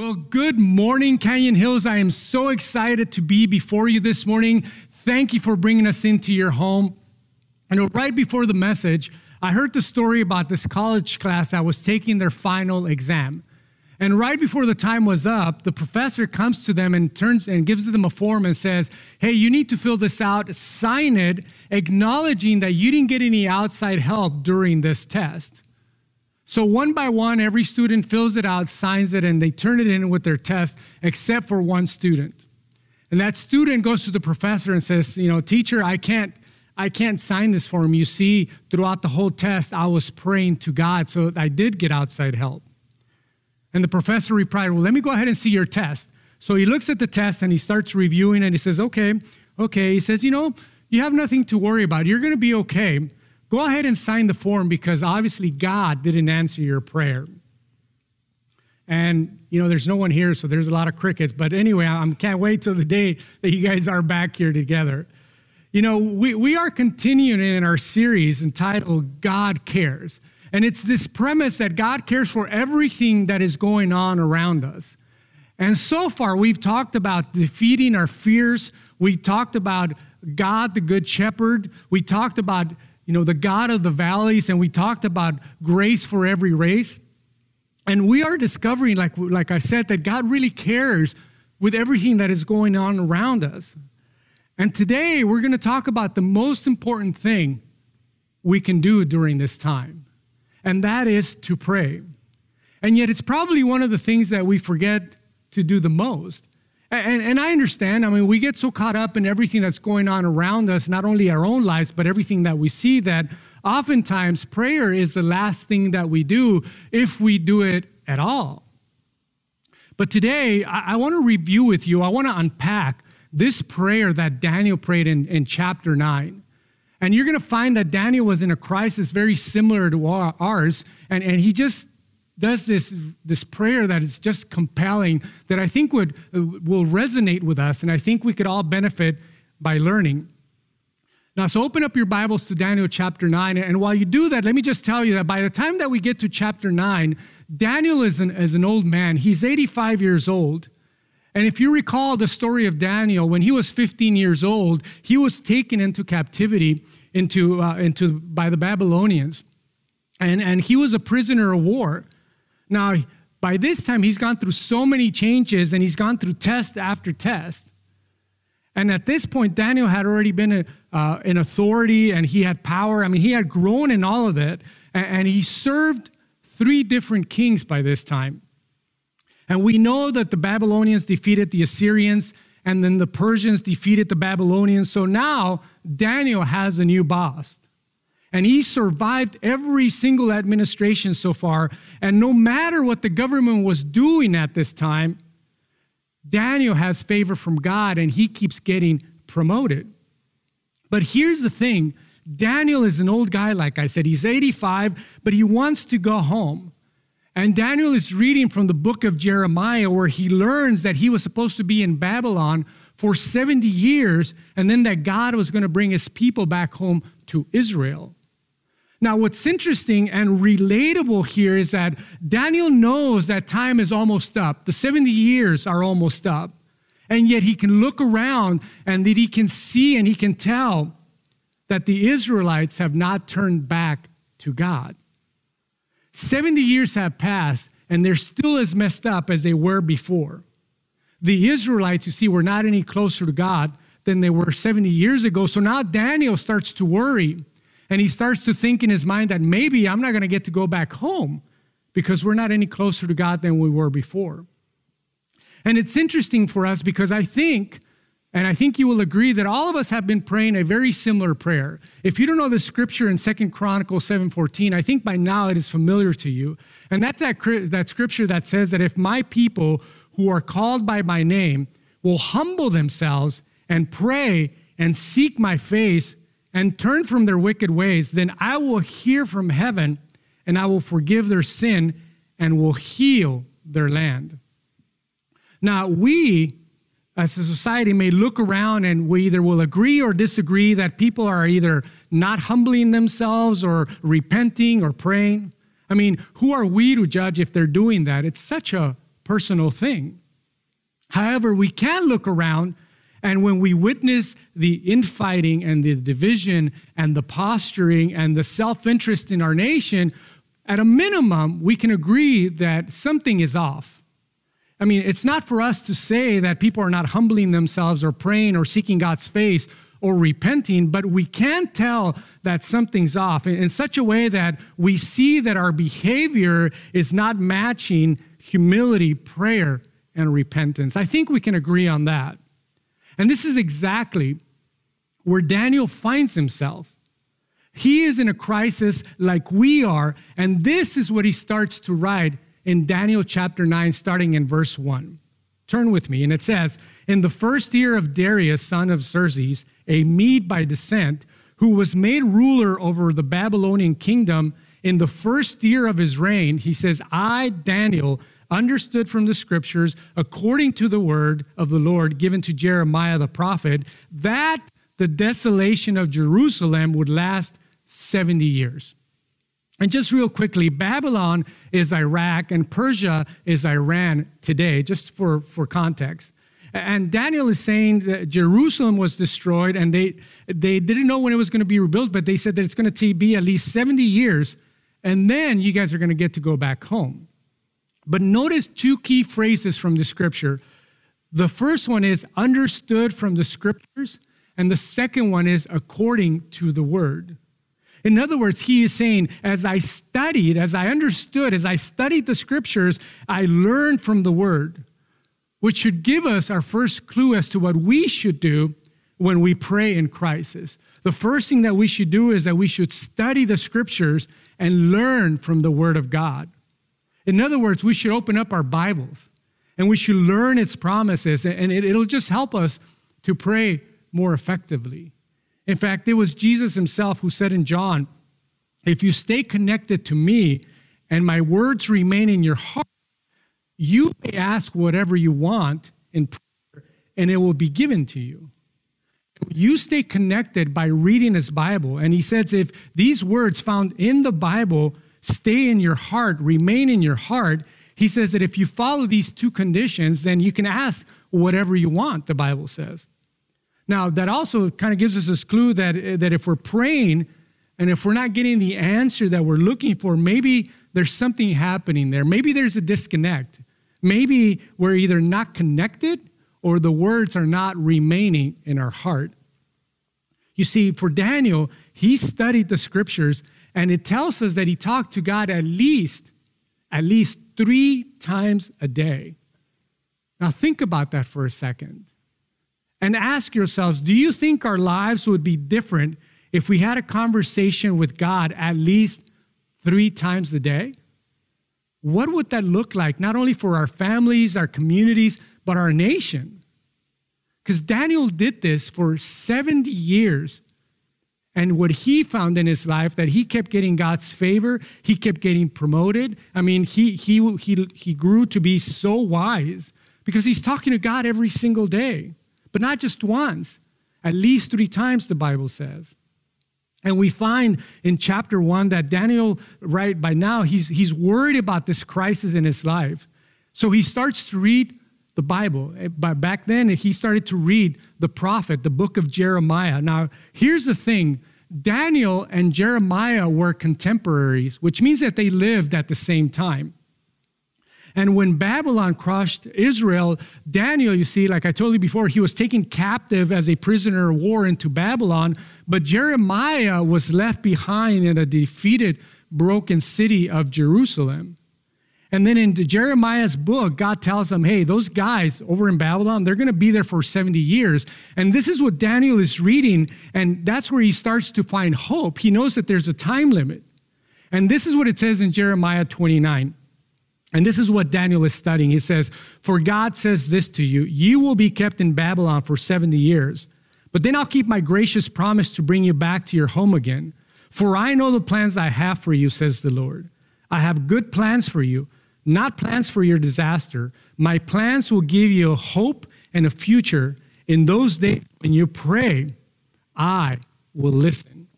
Well, good morning, Canyon Hills. I am so excited to be before you this morning. Thank you for bringing us into your home. And right before the message, I heard the story about this college class that was taking their final exam. And right before the time was up, the professor comes to them and turns and gives them a form and says, hey, you need to fill this out, sign it, acknowledging that you didn't get any outside help during this test. So one by one, every student fills it out, signs it, and they turn it in with their test, except for one student. And that student goes to the professor and says, you know, teacher, I can't sign this for him. You see, throughout the whole test, I was praying to God, so I did get outside help. And the professor replied, well, let me go ahead and see your test. So he looks at the test, and he starts reviewing it, and he says, okay. He says, you know, you have nothing to worry about. You're going to be okay. Go ahead and sign the form because obviously God didn't answer your prayer. And, you know, there's no one here, so there's a lot of crickets. But anyway, I can't wait till the day that you guys are back here together. You know, we are continuing in our series entitled God Cares. And it's this premise that God cares for everything that is going on around us. And so far, we've talked about defeating our fears. We talked about God, the Good Shepherd. We talked about the God of the valleys, and we talked about grace for every race. And we are discovering, like I said, that God really cares with everything that is going on around us. And today, we're going to talk about the most important thing we can do during this time, and that is to pray. And yet, it's probably one of the things that we forget to do the most. And I understand, we get so caught up in everything that's going on around us, not only our own lives, but everything that we see, that oftentimes prayer is the last thing that we do, if we do it at all. But today, I want to review with you, I want to unpack this prayer that Daniel prayed in chapter 9. And you're going to find that Daniel was in a crisis very similar to ours, and he just does this prayer that is just compelling, that I think will resonate with us, and I think we could all benefit by learning. Now, so open up your Bibles to Daniel chapter 9, and while you do that, let me just tell you that by the time that we get to chapter 9, Daniel is an old man. He's 85 years old, and if you recall the story of Daniel, when he was 15 years old, he was taken into captivity by the Babylonians, and he was a prisoner of war. Now, by this time, he's gone through so many changes, and he's gone through test after test. And at this point, Daniel had already been in authority, and he had power. He had grown in all of it, and he served 3 different kings by this time. And we know that the Babylonians defeated the Assyrians, and then the Persians defeated the Babylonians. So now, Daniel has a new boss. And he survived every single administration so far. And no matter what the government was doing at this time, Daniel has favor from God, and he keeps getting promoted. But here's the thing. Daniel is an old guy, like I said. He's 85, but he wants to go home. And Daniel is reading from the book of Jeremiah, where he learns that he was supposed to be in Babylon for 70 years, and then that God was going to bring his people back home to Israel. Now, what's interesting and relatable here is that Daniel knows that time is almost up. The 70 years are almost up. And yet he can look around, and that he can see and he can tell that the Israelites have not turned back to God. 70 years have passed, and they're still as messed up as they were before. The Israelites, you see, were not any closer to God than they were 70 years ago. So now Daniel starts to worry, and he starts to think in his mind that maybe I'm not going to get to go back home because we're not any closer to God than we were before. And it's interesting for us because I think you will agree that all of us have been praying a very similar prayer. If you don't know the scripture in Second Chronicles 7:14, I think by now it is familiar to you. And that's that scripture that says that if my people who are called by my name will humble themselves and pray and seek my face and turn from their wicked ways, then I will hear from heaven and I will forgive their sin and will heal their land. Now, we as a society may look around and we either will agree or disagree that people are either not humbling themselves or repenting or praying. Who are we to judge if they're doing that? It's such a personal thing. However, we can look around, and when we witness the infighting and the division and the posturing and the self-interest in our nation, at a minimum, we can agree that something is off. I mean, it's not for us to say that people are not humbling themselves or praying or seeking God's face or repenting, but we can tell that something's off in such a way that we see that our behavior is not matching humility, prayer, and repentance. I think we can agree on that. And this is exactly where Daniel finds himself. He is in a crisis like we are, and this is what he starts to write in Daniel chapter 9, starting in verse 1. Turn with me, and it says, "In the first year of Darius, son of Xerxes, a Mede by descent, who was made ruler over the Babylonian kingdom, in the first year of his reign," he says, "I, Daniel, understood from the scriptures, according to the word of the Lord given to Jeremiah the prophet, that the desolation of Jerusalem would last 70 years. And just real quickly, Babylon is Iraq and Persia is Iran today, just for context. And Daniel is saying that Jerusalem was destroyed, and they didn't know when it was going to be rebuilt, but they said that it's going to be at least 70 years, and then you guys are going to get to go back home. But notice two key phrases from the scripture. The first one is understood from the scriptures, and the second one is according to the word. In other words, he is saying, as I studied the scriptures, I learned from the word, which should give us our first clue as to what we should do when we pray in crisis. The first thing that we should do is that we should study the scriptures and learn from the word of God. In other words, we should open up our Bibles and we should learn its promises, and it'll just help us to pray more effectively. In fact, it was Jesus himself who said in John, "If you stay connected to me and my words remain in your heart, you may ask whatever you want in prayer, and it will be given to you." You stay connected by reading his Bible. And he says, if these words found in the Bible stay in your heart, remain in your heart, he says that if you follow these two conditions, then you can ask whatever you want, the Bible says. Now, that also kind of gives us this clue that if we're praying and if we're not getting the answer that we're looking for, maybe there's something happening there. Maybe there's a disconnect. Maybe we're either not connected or the words are not remaining in our heart. You see, for Daniel, he studied the scriptures, and it tells us that he talked to God at least 3 times a day. Now, think about that for a second. And ask yourselves, do you think our lives would be different if we had a conversation with God at least 3 times a day? What would that look like, not only for our families, our communities, but our nation? Because Daniel did this for 70 years. And what he found in his life, that he kept getting God's favor, he kept getting promoted. I mean, he grew to be so wise because he's talking to God every single day. But not just once, at least 3 times, the Bible says. And we find in chapter 1 that Daniel, right by now, he's worried about this crisis in his life. So he starts to read the Bible. But back then, he started to read the prophet, the book of Jeremiah. Now, here's the thing. Daniel and Jeremiah were contemporaries, which means that they lived at the same time. And when Babylon crushed Israel, Daniel, you see, like I told you before, he was taken captive as a prisoner of war into Babylon. But Jeremiah was left behind in a defeated, broken city of Jerusalem. And then in Jeremiah's book, God tells him, hey, those guys over in Babylon, they're going to be there for 70 years. And this is what Daniel is reading. And that's where he starts to find hope. He knows that there's a time limit. And this is what it says in Jeremiah 29. And this is what Daniel is studying. He says, "For God says this to you, you will be kept in Babylon for 70 years, but then I'll keep my gracious promise to bring you back to your home again. For I know the plans I have for you, says the Lord. I have good plans for you, not plans for your disaster. My plans will give you a hope and a future. In those days when you pray, I will listen."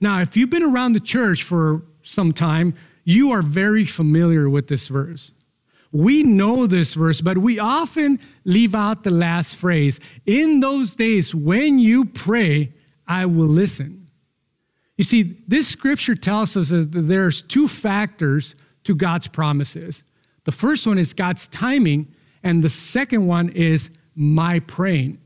Now, if you've been around the church for some time, you are very familiar with this verse. We know this verse, but we often leave out the last phrase. In those days, when you pray, I will listen. You see, this scripture tells us that there's two factors to God's promises. The first one is God's timing, and the second one is my praying.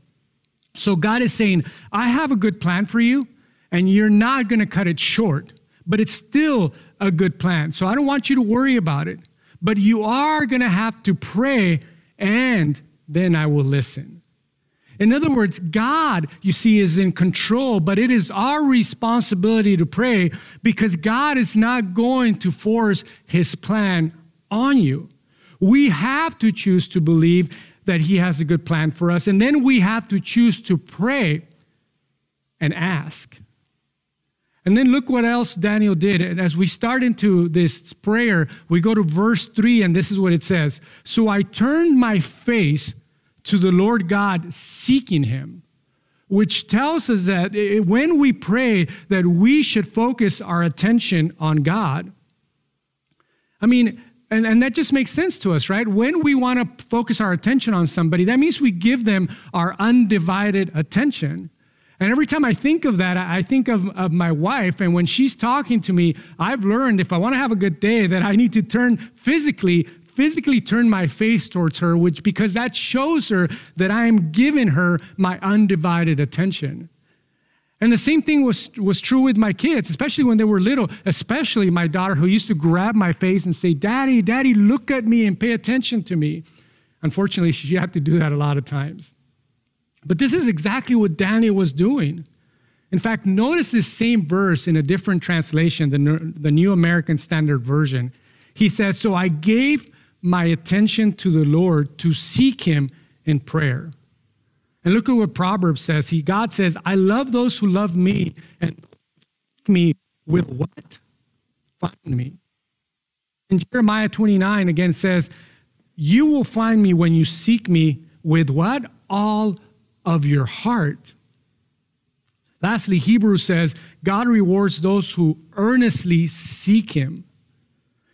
So God is saying, I have a good plan for you, and you're not going to cut it short, but it's still a good plan. So I don't want you to worry about it, but you are going to have to pray, and then I will listen. In other words, God, you see, is in control, but it is our responsibility to pray because God is not going to force his plan on you. We have to choose to believe that he has a good plan for us, and then we have to choose to pray and ask. And then look what else Daniel did. And as we start into this prayer, we go to verse 3, and this is what it says. So I turned my face to the Lord God, seeking him, which tells us that when we pray, that we should focus our attention on God. I mean, and that just makes sense to us, right? When we want to focus our attention on somebody, that means we give them our undivided attention. And every time I think of that, I think of my wife. And when she's talking to me, I've learned if I want to have a good day that I need to turn physically turn my face towards her, which because that shows her that I am giving her my undivided attention. And the same thing was true with my kids, especially when they were little, especially my daughter who used to grab my face and say, Daddy, Daddy, look at me and pay attention to me. Unfortunately, she had to do that a lot of times. But this is exactly what Daniel was doing. In fact, notice this same verse in a different translation, the New American Standard Version. He says, so I gave my attention to the Lord to seek him in prayer. And look at what Proverbs says. God says, I love those who love me and me will what? Find me. And Jeremiah 29 again says, you will find me when you seek me with what? All of your heart. Lastly, Hebrews says, God rewards those who earnestly seek him.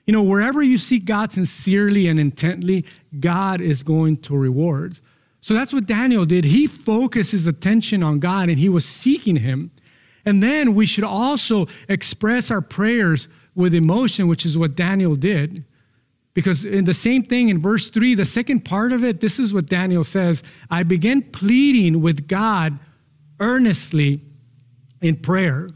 You know, wherever you seek God sincerely and intently, God is going to reward. So that's what Daniel did. He focused his attention on God and he was seeking him. And then we should also express our prayers with emotion, which is what Daniel did. Because in the same thing in verse 3, the second part of it, this is what Daniel says. I began pleading with God earnestly in prayer.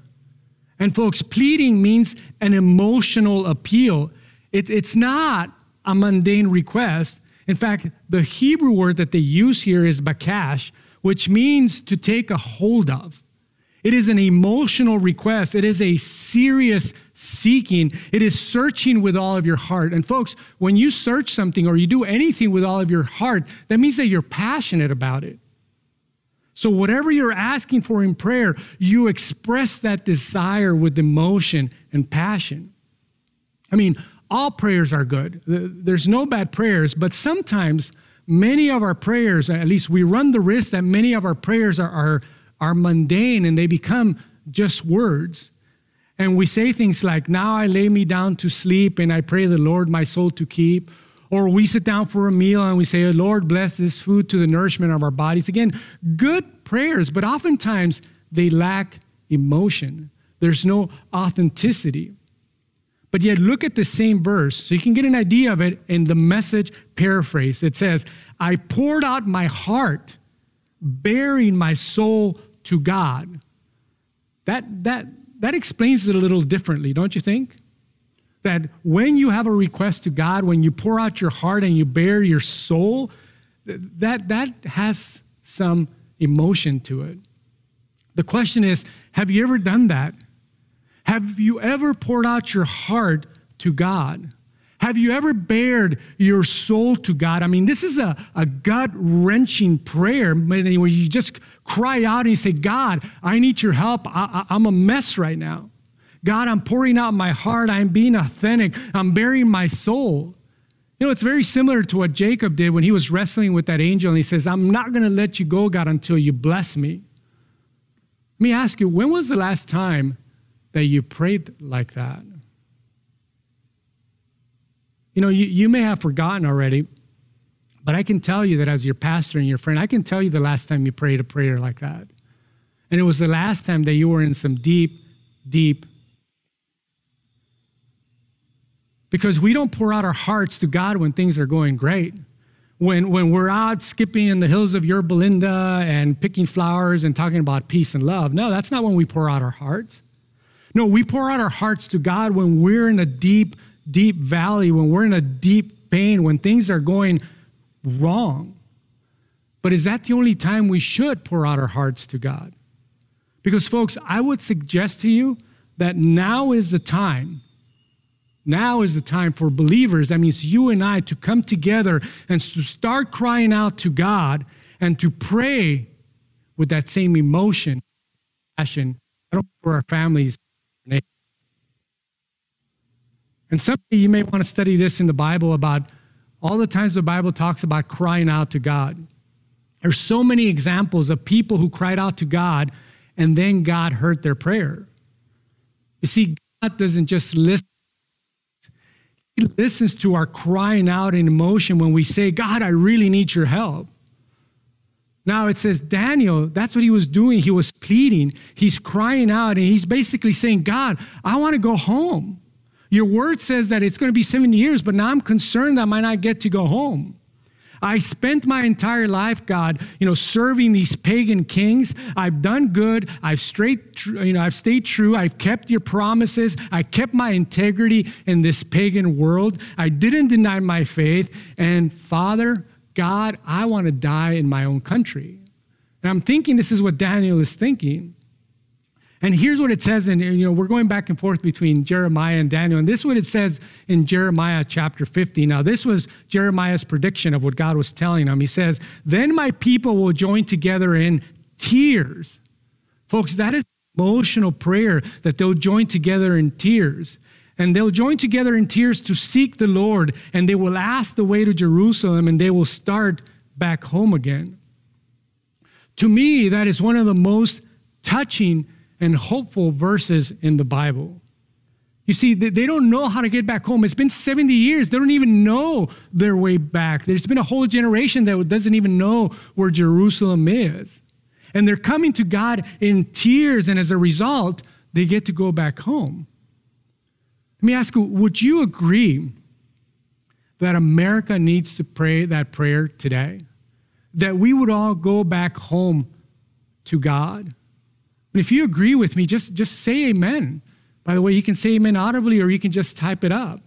And folks, pleading means an emotional appeal. It's not a mundane request. In fact, the Hebrew word that they use here is bakash, which means to take a hold of. It is an emotional request. It is a serious seeking. It is searching with all of your heart. And folks, when you search something or you do anything with all of your heart, that means that you're passionate about it. So whatever you're asking for in prayer, you express that desire with emotion and passion. I mean, all prayers are good. There's no bad prayers, but sometimes many of our prayers, at least we run the risk that many of our prayers are mundane and they become just words. And we say things like, now I lay me down to sleep and I pray the Lord my soul to keep. Or we sit down for a meal and we say, oh, Lord, bless this food to the nourishment of our bodies. Again, good prayers, but oftentimes they lack emotion. There's no authenticity. But yet look at the same verse so you can get an idea of it in the Message paraphrase. It says, I poured out my heart, bearing my soul to God. That explains it a little differently, don't you think? That when you have a request to God, when you pour out your heart and you bear your soul, that has some emotion to it. The question is, have you ever done that? Have you ever poured out your heart to God? Have you ever bared your soul to God? I mean, this is a gut-wrenching prayer where you just cry out and you say, God, I need your help. I'm a mess right now. God, I'm pouring out my heart. I'm being authentic. I'm bearing my soul. You know, it's very similar to what Jacob did when he was wrestling with that angel. And he says, I'm not going to let you go, God, until you bless me. Let me ask you, when was the last time that you prayed like that? You know, you may have forgotten already, but I can tell you that as your pastor and your friend, I can tell you the last time you prayed a prayer like that. And it was the last time that you were in some deep, deep. Because we don't pour out our hearts to God when things are going great. When we're out skipping in the hills of your Belinda and picking flowers and talking about peace and love. No, that's not when we pour out our hearts. No, we pour out our hearts to God when we're in a deep, deep valley, when we're in a deep pain, when things are going wrong. But is that the only time we should pour out our hearts to God? Because folks, I would suggest to you that now is the time. Now is the time for believers, that means you and I, to come together and to start crying out to God and to pray with that same emotion, passion, for our families. And someday you may want to study this in the Bible about all the times the Bible talks about crying out to God. There's so many examples of people who cried out to God and then God heard their prayer. You see, God doesn't just listen. He listens to our crying out in emotion when we say, God, I really need your help. Now it says, Daniel, that's what he was doing. He was pleading. He's crying out and he's basically saying, God, I want to go home. Your word says that it's going to be 70 years, but now I'm concerned I might not get to go home. I spent my entire life, God, serving these pagan kings. I've done good. I've stayed true. I've kept your promises. I kept my integrity in this pagan world. I didn't deny my faith. And Father, God, I want to die in my own country. And I'm thinking this is what Daniel is thinking. And here's what it says, and we're going back and forth between Jeremiah and Daniel, and this is what it says in Jeremiah chapter 50. Now, this was Jeremiah's prediction of what God was telling him. He says, then my people will join together in tears. Folks, that is emotional prayer, that they'll join together in tears. And they'll join together in tears to seek the Lord, and they will ask the way to Jerusalem, and they will start back home again. To me, that is one of the most touching and hopeful verses in the Bible. You see, they don't know how to get back home. It's been 70 years. They don't even know their way back. There's been a whole generation that doesn't even know where Jerusalem is. And they're coming to God in tears, and as a result, they get to go back home. Let me ask you, would you agree that America needs to pray that prayer today? That we would all go back home to God? And if you agree with me, just say amen. By the way, you can say amen audibly or you can just type it up.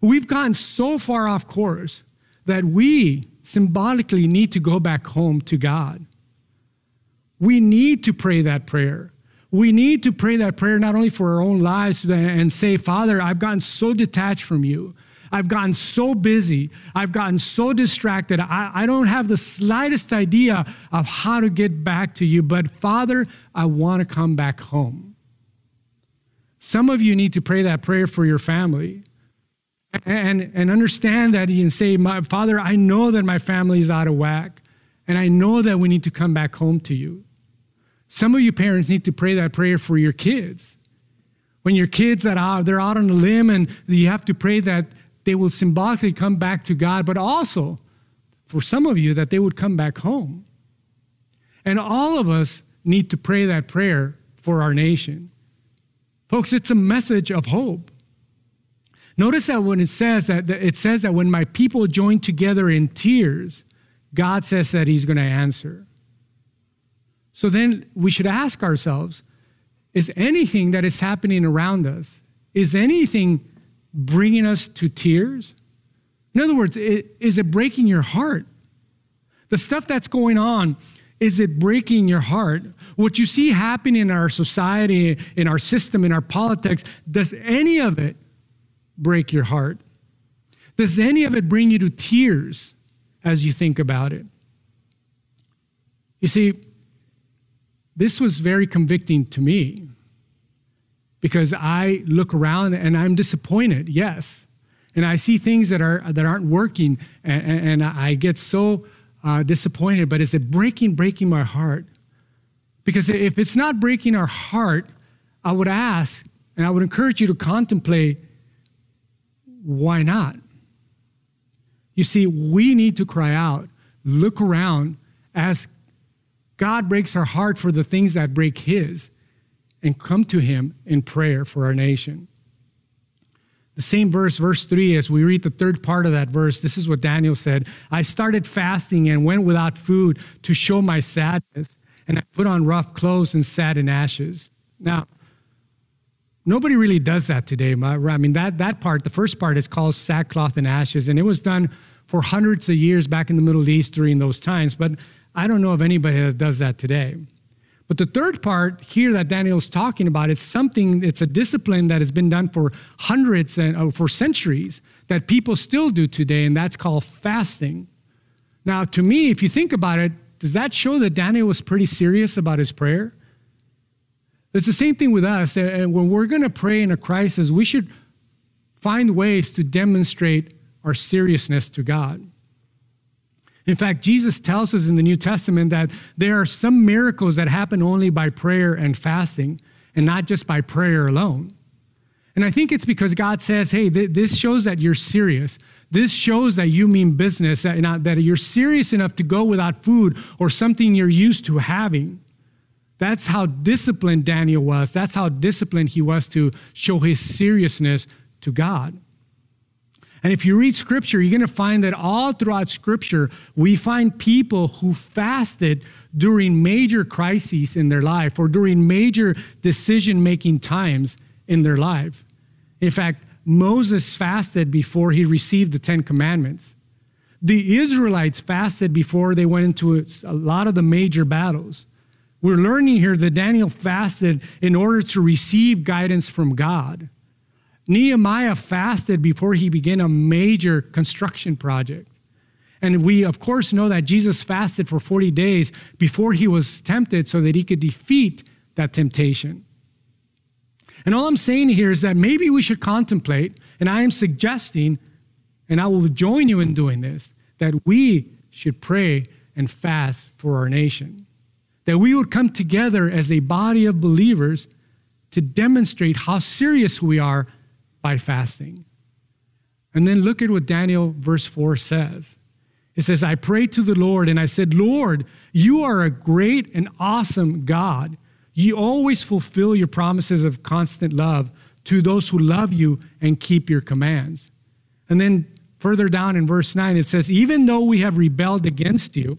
We've gotten so far off course that we symbolically need to go back home to God. We need to pray that prayer. We need to pray that prayer not only for our own lives and say, Father, I've gotten so detached from you. I've gotten so busy. I've gotten so distracted. I don't have the slightest idea of how to get back to you. But Father, I want to come back home. Some of you need to pray that prayer for your family. And understand that you can say, Father, I know that my family is out of whack. And I know that we need to come back home to you. Some of you parents need to pray that prayer for your kids. When your kids they're out on a limb and you have to pray that they will symbolically come back to God, but also for some of you that they would come back home. And all of us need to pray that prayer for our nation. Folks, it's a message of hope. Notice that when it says that when my people join together in tears, God says that he's going to answer. So then we should ask ourselves, is anything that is happening around us, is anything bringing us to tears? In other words, is it breaking your heart? The stuff that's going on, is it breaking your heart? What you see happening in our society, in our system, in our politics, does any of it break your heart? Does any of it bring you to tears as you think about it? You see, this was very convicting to me. Because I look around and I'm disappointed, yes. And I see things that aren't working and I get so disappointed, but is it breaking my heart? Because if it's not breaking our heart, I would ask and I would encourage you to contemplate why not? You see, we need to cry out, look around as God breaks our heart for the things that break his, and come to him in prayer for our nation. The same verse, verse 3, as we read the third part of that verse, this is what Daniel said. I started fasting and went without food to show my sadness, and I put on rough clothes and sat in ashes. Now, nobody really does that today. I mean, that part, the first part is called sackcloth and ashes, and it was done for hundreds of years back in the Middle East during those times, but I don't know of anybody that does that today. But the third part here that Daniel's talking about is something, it's a discipline that has been done for hundreds and for centuries that people still do today, and that's called fasting. Now, to me, if you think about it, does that show that Daniel was pretty serious about his prayer? It's the same thing with us. And when we're going to pray in a crisis, we should find ways to demonstrate our seriousness to God. In fact, Jesus tells us in the New Testament that there are some miracles that happen only by prayer and fasting, and not just by prayer alone. And I think it's because God says, hey, this shows that you're serious. This shows that you mean business, that you're serious enough to go without food or something you're used to having. That's how disciplined Daniel was. That's how disciplined he was to show his seriousness to God. And if you read Scripture, you're going to find that all throughout Scripture, we find people who fasted during major crises in their life or during major decision-making times in their life. In fact, Moses fasted before he received the Ten Commandments. The Israelites fasted before they went into a lot of the major battles. We're learning here that Daniel fasted in order to receive guidance from God. Nehemiah fasted before he began a major construction project. And we, of course, know that Jesus fasted for 40 days before he was tempted so that he could defeat that temptation. And all I'm saying here is that maybe we should contemplate, and I am suggesting, and I will join you in doing this, that we should pray and fast for our nation. That we would come together as a body of believers to demonstrate how serious we are by fasting. And then look at what Daniel verse 4 says. It says, I prayed to the Lord and I said, Lord, you are a great and awesome God. You always fulfill your promises of constant love to those who love you and keep your commands. And then further down in verse 9, it says, even though we have rebelled against you,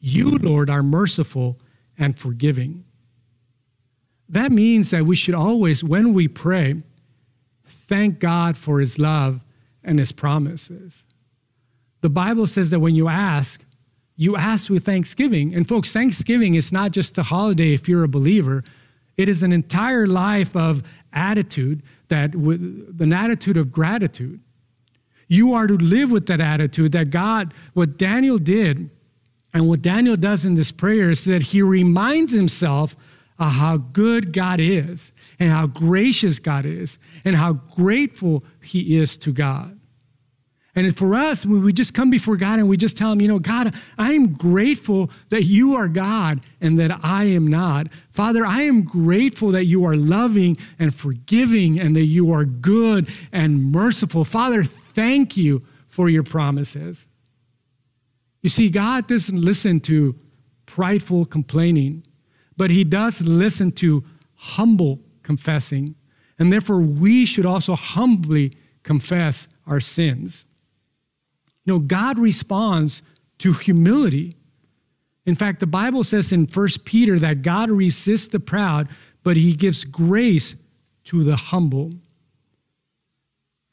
you, Lord, are merciful and forgiving. That means that we should always, when we pray, thank God for his love and his promises. The Bible says that when you ask with thanksgiving. And folks, thanksgiving is not just a holiday if you're a believer. It is an entire life of attitude, an attitude of gratitude. You are to live with that attitude that God, what Daniel did and what Daniel does in this prayer is that he reminds himself of how good God is and how gracious God is and how grateful he is to God. And for us, when we just come before God and we just tell him, you know, God, I am grateful that you are God and that I am not. Father, I am grateful that you are loving and forgiving and that you are good and merciful. Father, thank you for your promises. You see, God doesn't listen to prideful complaining, but he does listen to humble confessing. And therefore, we should also humbly confess our sins. You know, God responds to humility. In fact, the Bible says in 1 Peter that God resists the proud, but he gives grace to the humble.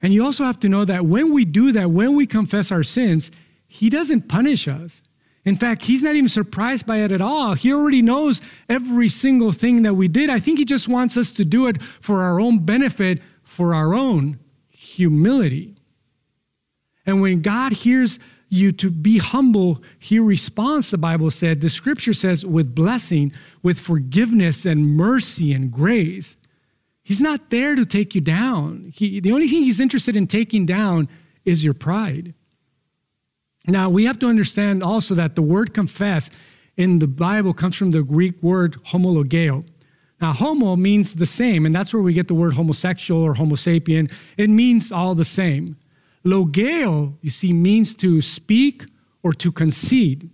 And you also have to know that when we do that, when we confess our sins, he doesn't punish us. In fact, he's not even surprised by it at all. He already knows every single thing that we did. I think he just wants us to do it for our own benefit, for our own humility. And when God hears you to be humble, he responds, the Bible said, the scripture says, with blessing, with forgiveness and mercy and grace. He's not there to take you down. The only thing he's interested in taking down is your pride. Now, we have to understand also that the word confess in the Bible comes from the Greek word homologeo. Now, homo means the same, and that's where we get the word homosexual or homo sapien. It means all the same. Logeo, you see, means to speak or to concede.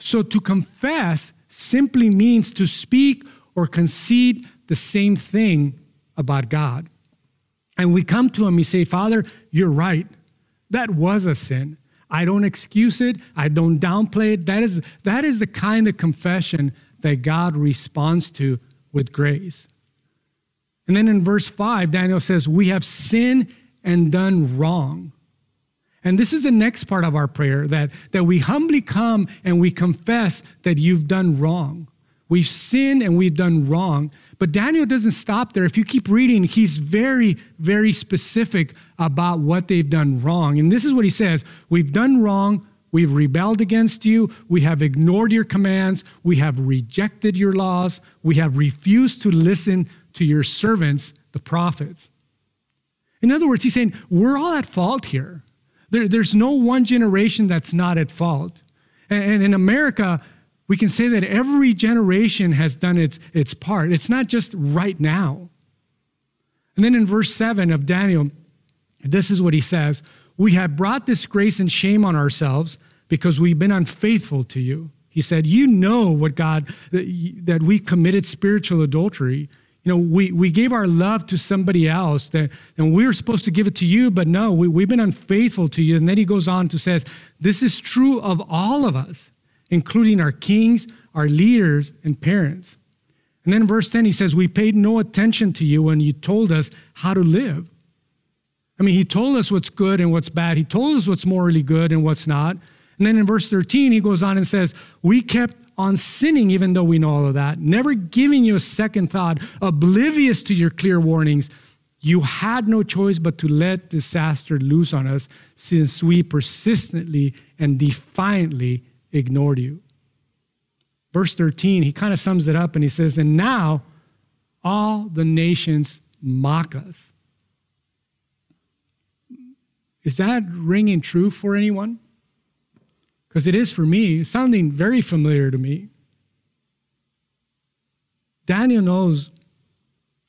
So to confess simply means to speak or concede the same thing about God. And we come to him, we say, Father, you're right. That was a sin. I don't excuse it. I don't downplay it. That is the kind of confession that God responds to with grace. And then in verse 5, Daniel says, we have sinned and done wrong. And this is the next part of our prayer, that we humbly come and we confess that you've done wrong. We've sinned and we've done wrong. But Daniel doesn't stop there. If you keep reading, he's very, very specific about what they've done wrong. And this is what he says. We've done wrong. We've rebelled against you. We have ignored your commands. We have rejected your laws. We have refused to listen to your servants, the prophets. In other words, he's saying, we're all at fault here. There's no one generation that's not at fault. And in America, we can say that every generation has done its part. It's not just right now. And then in verse 7 of Daniel, this is what he says. We have brought disgrace and shame on ourselves because we've been unfaithful to you. He said, you know what, God, that we committed spiritual adultery. You know, we gave our love to somebody else, and we were supposed to give it to you, but no, we've been unfaithful to you. And then he goes on to say, this is true of all of us, including our kings, our leaders, and parents. And then in verse 10, he says, we paid no attention to you when you told us how to live. I mean, he told us what's good and what's bad. He told us what's morally good and what's not. And then in verse 13, he goes on and says, we kept on sinning, even though we know all of that, never giving you a second thought, oblivious to your clear warnings. You had no choice but to let disaster loose on us, since we persistently and defiantly ignored you. Verse 13, he kind of sums it up and he says, and now all the nations mock us. Is that ringing true for anyone? Because it is for me, something very familiar to me. Daniel knows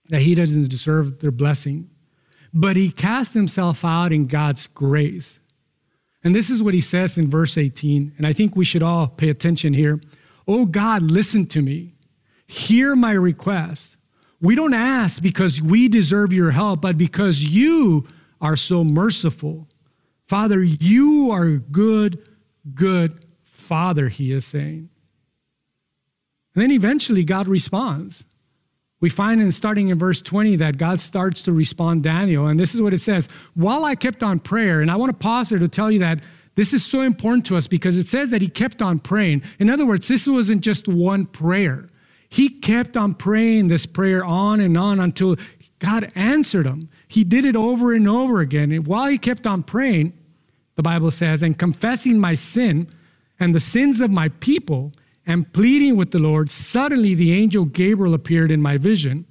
that he doesn't deserve their blessing, but he cast himself out in God's grace. And this is what he says in verse 18, and I think we should all pay attention here. Oh God, listen to me. Hear my request. We don't ask because we deserve your help, but because you are so merciful. Father, you are good Father, he is saying. And then eventually God responds. We find starting in verse 20 that God starts to respond Daniel. And this is what it says. While I kept on prayer, and I want to pause here to tell you that this is so important to us because it says that he kept on praying. In other words, this wasn't just one prayer. He kept on praying this prayer on and on until God answered him. He did it over and over again. And while he kept on praying, the Bible says, and confessing my sin and the sins of my people and pleading with the Lord, suddenly the angel Gabriel appeared in my vision.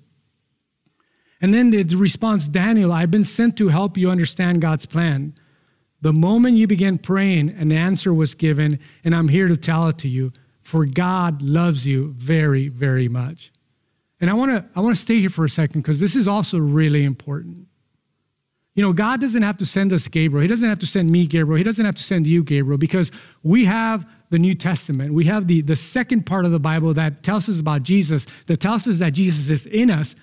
And then the response, Daniel, I've been sent to help you understand God's plan. The moment you began praying, an answer was given, and I'm here to tell it to you, for God loves you very, very much. And I want to stay here for a second because this is also really important. You know, God doesn't have to send us Gabriel. He doesn't have to send me Gabriel. He doesn't have to send you Gabriel because we have the New Testament. We have the second part of the Bible that tells us about Jesus, that tells us that Jesus is in us.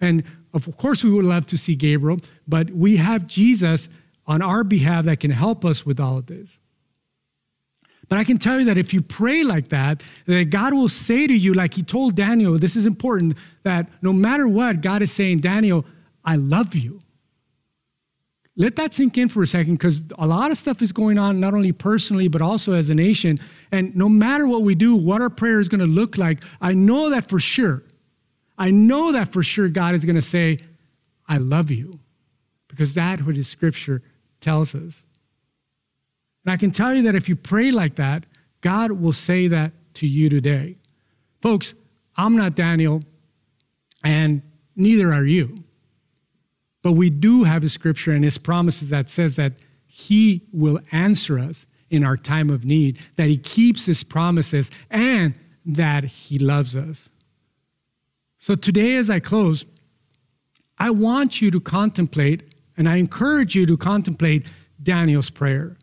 And of course, we would love to see Gabriel, but we have Jesus on our behalf that can help us with all of this. But I can tell you that if you pray like that, that God will say to you, like he told Daniel, this is important, that no matter what, God is saying, Daniel, I love you. Let that sink in for a second because a lot of stuff is going on, not only personally, but also as a nation. And no matter what we do, what our prayer is going to look like, I know that for sure. I know that for sure God is going to say, I love you, because that's what his scripture tells us. And I can tell you that if you pray like that, God will say that to you today. Folks, I'm not Daniel, and neither are you. But we do have a scripture and his promises that says that he will answer us in our time of need, that he keeps his promises, and that he loves us. So today, as I close, I want you to contemplate, and I encourage you to contemplate Daniel's prayer.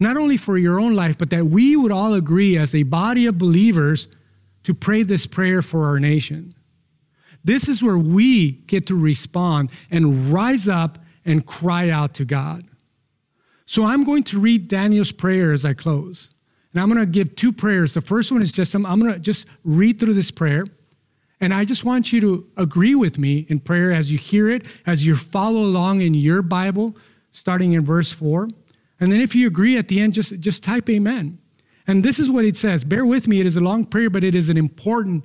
Not only for your own life, but that we would all agree as a body of believers to pray this prayer for our nation. This is where we get to respond and rise up and cry out to God. So I'm going to read Daniel's prayer as I close. And I'm going to give two prayers. The first one is just, I'm going to just read through this prayer. And I just want you to agree with me in prayer as you hear it, as you follow along in your Bible, starting in verse 4. And then if you agree at the end, just type amen. And this is what it says. Bear with me. It is a long prayer, but it is an important.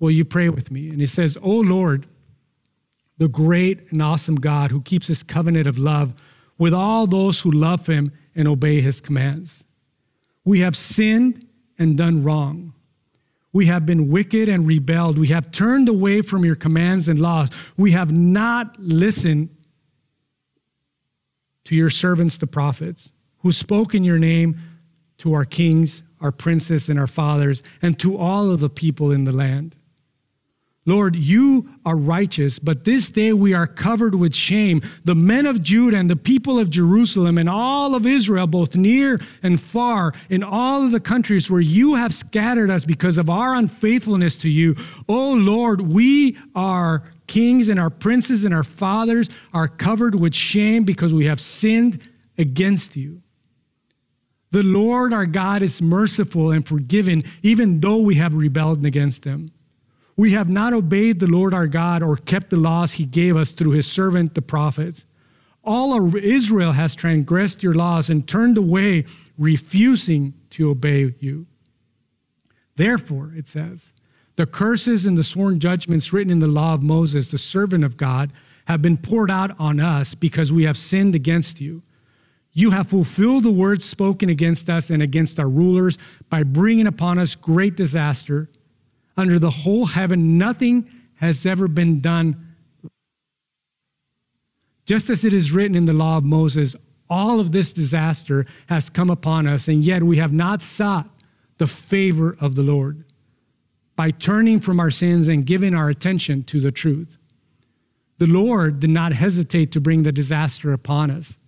Will you pray with me? And it says, O Lord, the great and awesome God who keeps his covenant of love with all those who love him and obey his commands. We have sinned and done wrong. We have been wicked and rebelled. We have turned away from your commands and laws. We have not listened to your servants, the prophets, who spoke in your name to our kings, our princes, and our fathers, and to all of the people in the land. Lord, you are righteous, but this day we are covered with shame. The men of Judah and the people of Jerusalem and all of Israel, both near and far, in all of the countries where you have scattered us because of our unfaithfulness to you. Oh Lord, we are kings and our princes and our fathers are covered with shame because we have sinned against you. The Lord our God is merciful and forgiving, even though we have rebelled against him. We have not obeyed the Lord our God or kept the laws he gave us through his servant, the prophets. All of Israel has transgressed your laws and turned away, refusing to obey you. Therefore, it says, the curses and the sworn judgments written in the law of Moses, the servant of God, have been poured out on us because we have sinned against you. You have fulfilled the words spoken against us and against our rulers by bringing upon us great disaster. Under the whole heaven, nothing has ever been done. Just as it is written in the law of Moses, all of this disaster has come upon us, and yet we have not sought the favor of the Lord by turning from our sins and giving our attention to the truth. The Lord did not hesitate to bring the disaster upon us,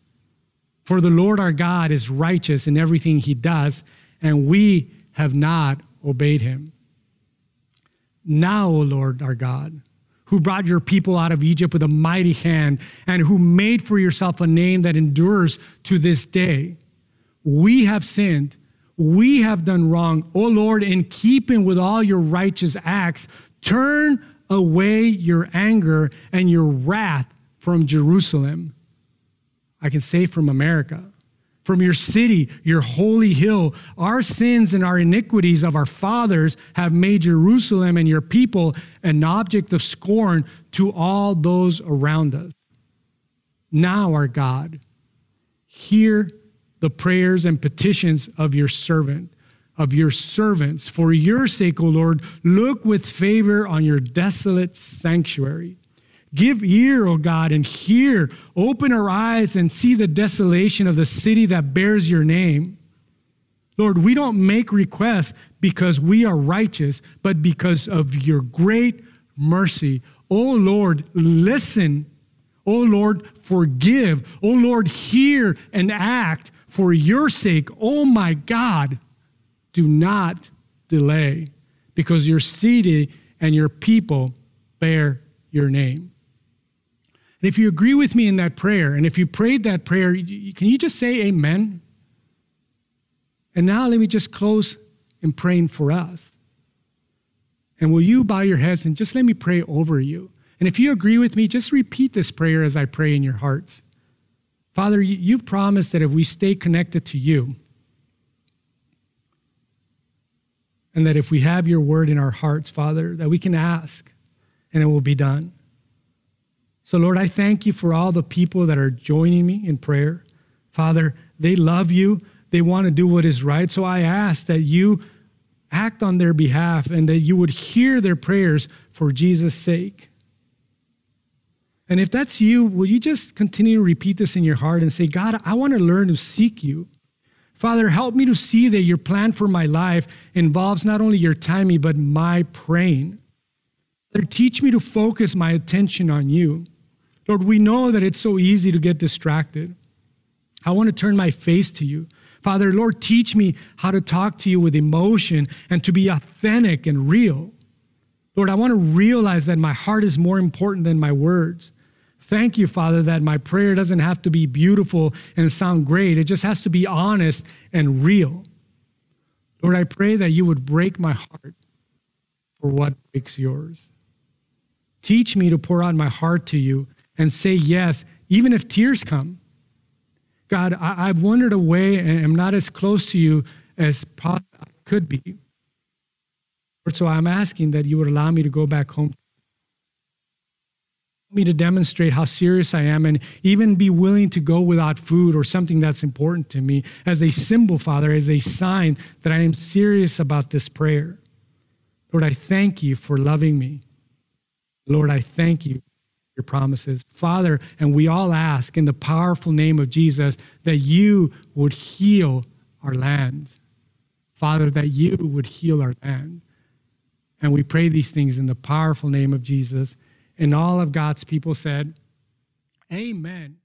for the Lord our God is righteous in everything he does, and we have not obeyed him. Now, O Lord our God, who brought your people out of Egypt with a mighty hand and who made for yourself a name that endures to this day, we have sinned, we have done wrong. O Lord, in keeping with all your righteous acts, turn away your anger and your wrath from Jerusalem. I can say from America, from your city, your holy hill. Our sins and our iniquities of our fathers have made Jerusalem and your people an object of scorn to all those around us. Now, our God, hear the prayers and petitions of your servant, of your servants. For your sake, O Lord, look with favor on your desolate sanctuary. Give ear, O God, and hear. Open our eyes and see the desolation of the city that bears your name. Lord, we don't make requests because we are righteous, but because of your great mercy. O Lord, listen. O Lord, forgive. O Lord, hear and act for your sake. O my God, do not delay, because your city and your people bear your name. And if you agree with me in that prayer, and if you prayed that prayer, can you just say amen? And now let me just close in praying for us. And will you bow your heads and just let me pray over you? And if you agree with me, just repeat this prayer as I pray in your hearts. Father, you've promised that if we stay connected to you, and that if we have your word in our hearts, Father, that we can ask and it will be done. So, Lord, I thank you for all the people that are joining me in prayer. Father, they love you. They want to do what is right. So I ask that you act on their behalf and that you would hear their prayers for Jesus' sake. And if that's you, will you just continue to repeat this in your heart and say, God, I want to learn to seek you. Father, help me to see that your plan for my life involves not only your timing, but my praying. Father, teach me to focus my attention on you. Lord, we know that it's so easy to get distracted. I want to turn my face to you. Father, Lord, teach me how to talk to you with emotion and to be authentic and real. Lord, I want to realize that my heart is more important than my words. Thank you, Father, that my prayer doesn't have to be beautiful and sound great. It just has to be honest and real. Lord, I pray that you would break my heart for what breaks yours. Teach me to pour out my heart to you and say yes, even if tears come. God, I've wandered away and am not as close to you as I could be. So I'm asking that you would allow me to go back home. Help me to demonstrate how serious I am and even be willing to go without food or something that's important to me as a symbol, Father, as a sign that I am serious about this prayer. Lord, I thank you for loving me. Lord, I thank you. Your promises, Father, and we all ask in the powerful name of Jesus that you would heal our land. Father, that you would heal our land. And we pray these things in the powerful name of Jesus. And all of God's people said, Amen.